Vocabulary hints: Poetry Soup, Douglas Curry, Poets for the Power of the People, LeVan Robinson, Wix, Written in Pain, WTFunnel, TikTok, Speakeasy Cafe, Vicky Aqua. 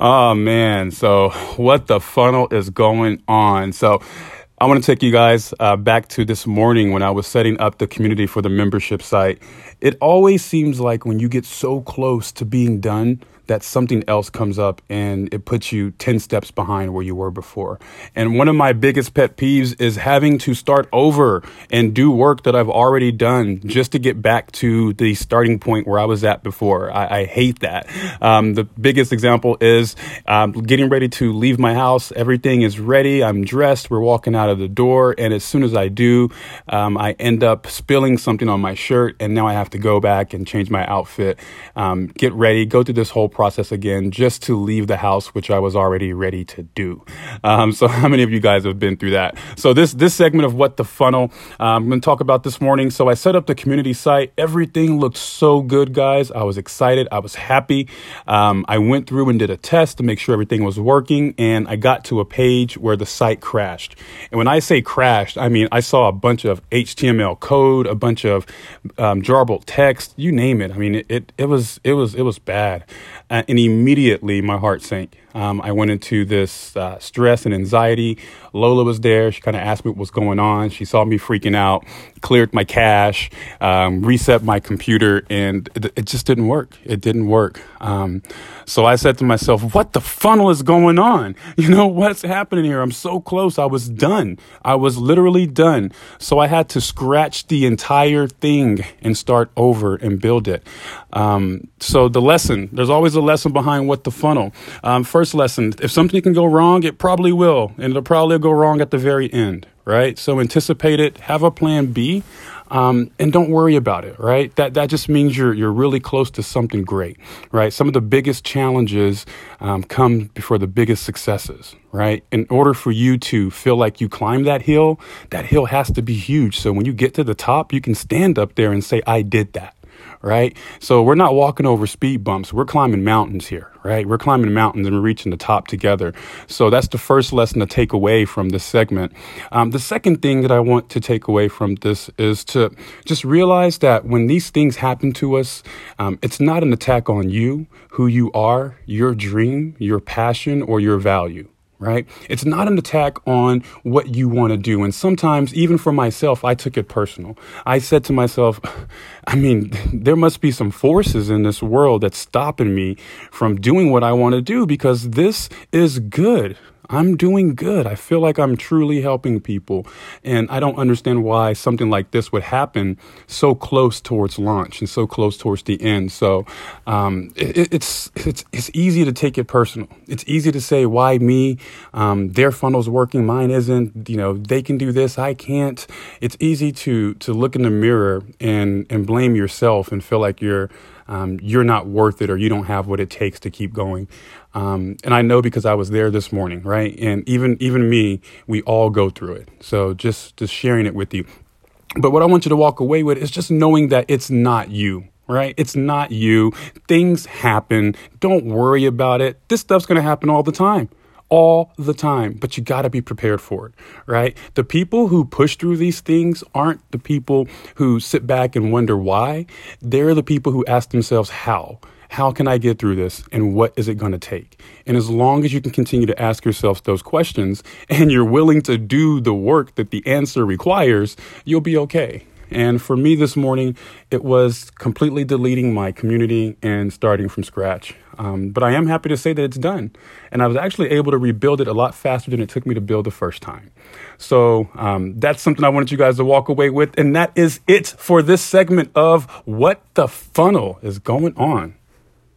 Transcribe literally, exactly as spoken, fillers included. Oh man, so what the funnel is going on? So I want to take you guys uh, back to this morning when I was setting up the community for the membership site. It always seems like when you get so close to being done that something else comes up and it puts you ten steps behind where you were before. And one of my biggest pet peeves is having to start over and do work that I've already done just to get back to the starting point where I was at before. I, I hate that. Um, the biggest example is um, getting ready to leave my house. Everything is ready. I'm dressed. We're walking out of the door. And as soon as I do, um, I end up spilling something on my shirt. And now I have to go back and change my outfit, um, get ready, go through this whole process again just to leave the house, which I was already ready to do. Um, so how many of you guys have been through that? So this this segment of What the Funnel, um, I'm going to talk about this morning. So I set up the community site. Everything looked so good, guys. I was excited. I was happy. Um, I went through and did a test to make sure everything was working. And I got to a page where the site crashed. And when I say crashed, I mean, I saw a bunch of H T M L code, a bunch of um, jarbled text, you name it. I mean, it, it, it was it was it was bad. Uh, and immediately my heart sank. Um, I went into this uh, stress and anxiety. Lola was there. She kind of asked me what was going on. She saw me freaking out, cleared my cache, um, reset my computer, and it, it just didn't work. It didn't work. Um, so I said to myself, what the funnel is going on? You know, what's happening here? I'm so close. I was done. I was literally done. So I had to scratch the entire thing and start over and build it. Um, so the lesson, there's always a lesson behind What the Funnel. Um, first lesson, if something can go wrong, it probably will. And it'll probably go wrong at the very end, right? So anticipate it, have a plan B, um, and don't worry about it, right? That that just means you're you're really close to something great, right? Some of the biggest challenges um, come before the biggest successes, right? In order for you to feel like you climb that hill, that hill has to be huge. So when you get to the top, you can stand up there and say, I did that. Right. So we're not walking over speed bumps. We're climbing mountains here. Right. We're climbing mountains and we're reaching the top together. So that's the first lesson to take away from this segment. Um, the second thing that I want to take away from this is to just realize that when these things happen to us, um, it's not an attack on you, who you are, your dream, your passion, or your value. Right. It's not an attack on what you want to do. And sometimes, even for myself, I took it personal. I said to myself, I mean, there must be some forces in this world that's stopping me from doing what I want to do because this is good. I'm doing good. I feel like I'm truly helping people. And I don't understand why something like this would happen so close towards launch and so close towards the end. So um, it, it's it's it's easy to take it personal. It's easy to say, why me? Um, their funnel's working. Mine isn't. You know, they can do this. I can't. It's easy to to look in the mirror and, and blame yourself and feel like you're Um, you're not worth it or you don't have what it takes to keep going. Um, and I know because I was there this morning, right? And even even me, we all go through it. So just, just sharing it with you. But what I want you to walk away with is just knowing that it's not you. Right? It's not you. Things happen. Don't worry about it. This stuff's going to happen all the time. all the time, but you got to be prepared for it, right? The people who push through these things aren't the people who sit back and wonder why. They're the people who ask themselves, how? How can I get through this? And what is it going to take? And as long as you can continue to ask yourself those questions and you're willing to do the work that the answer requires, you'll be okay. And for me this morning, it was completely deleting my community and starting from scratch. Um, but I am happy to say that it's done. And I was actually able to rebuild it a lot faster than it took me to build the first time. So um, that's something I wanted you guys to walk away with. And that is it for this segment of What the Funnel is Going On.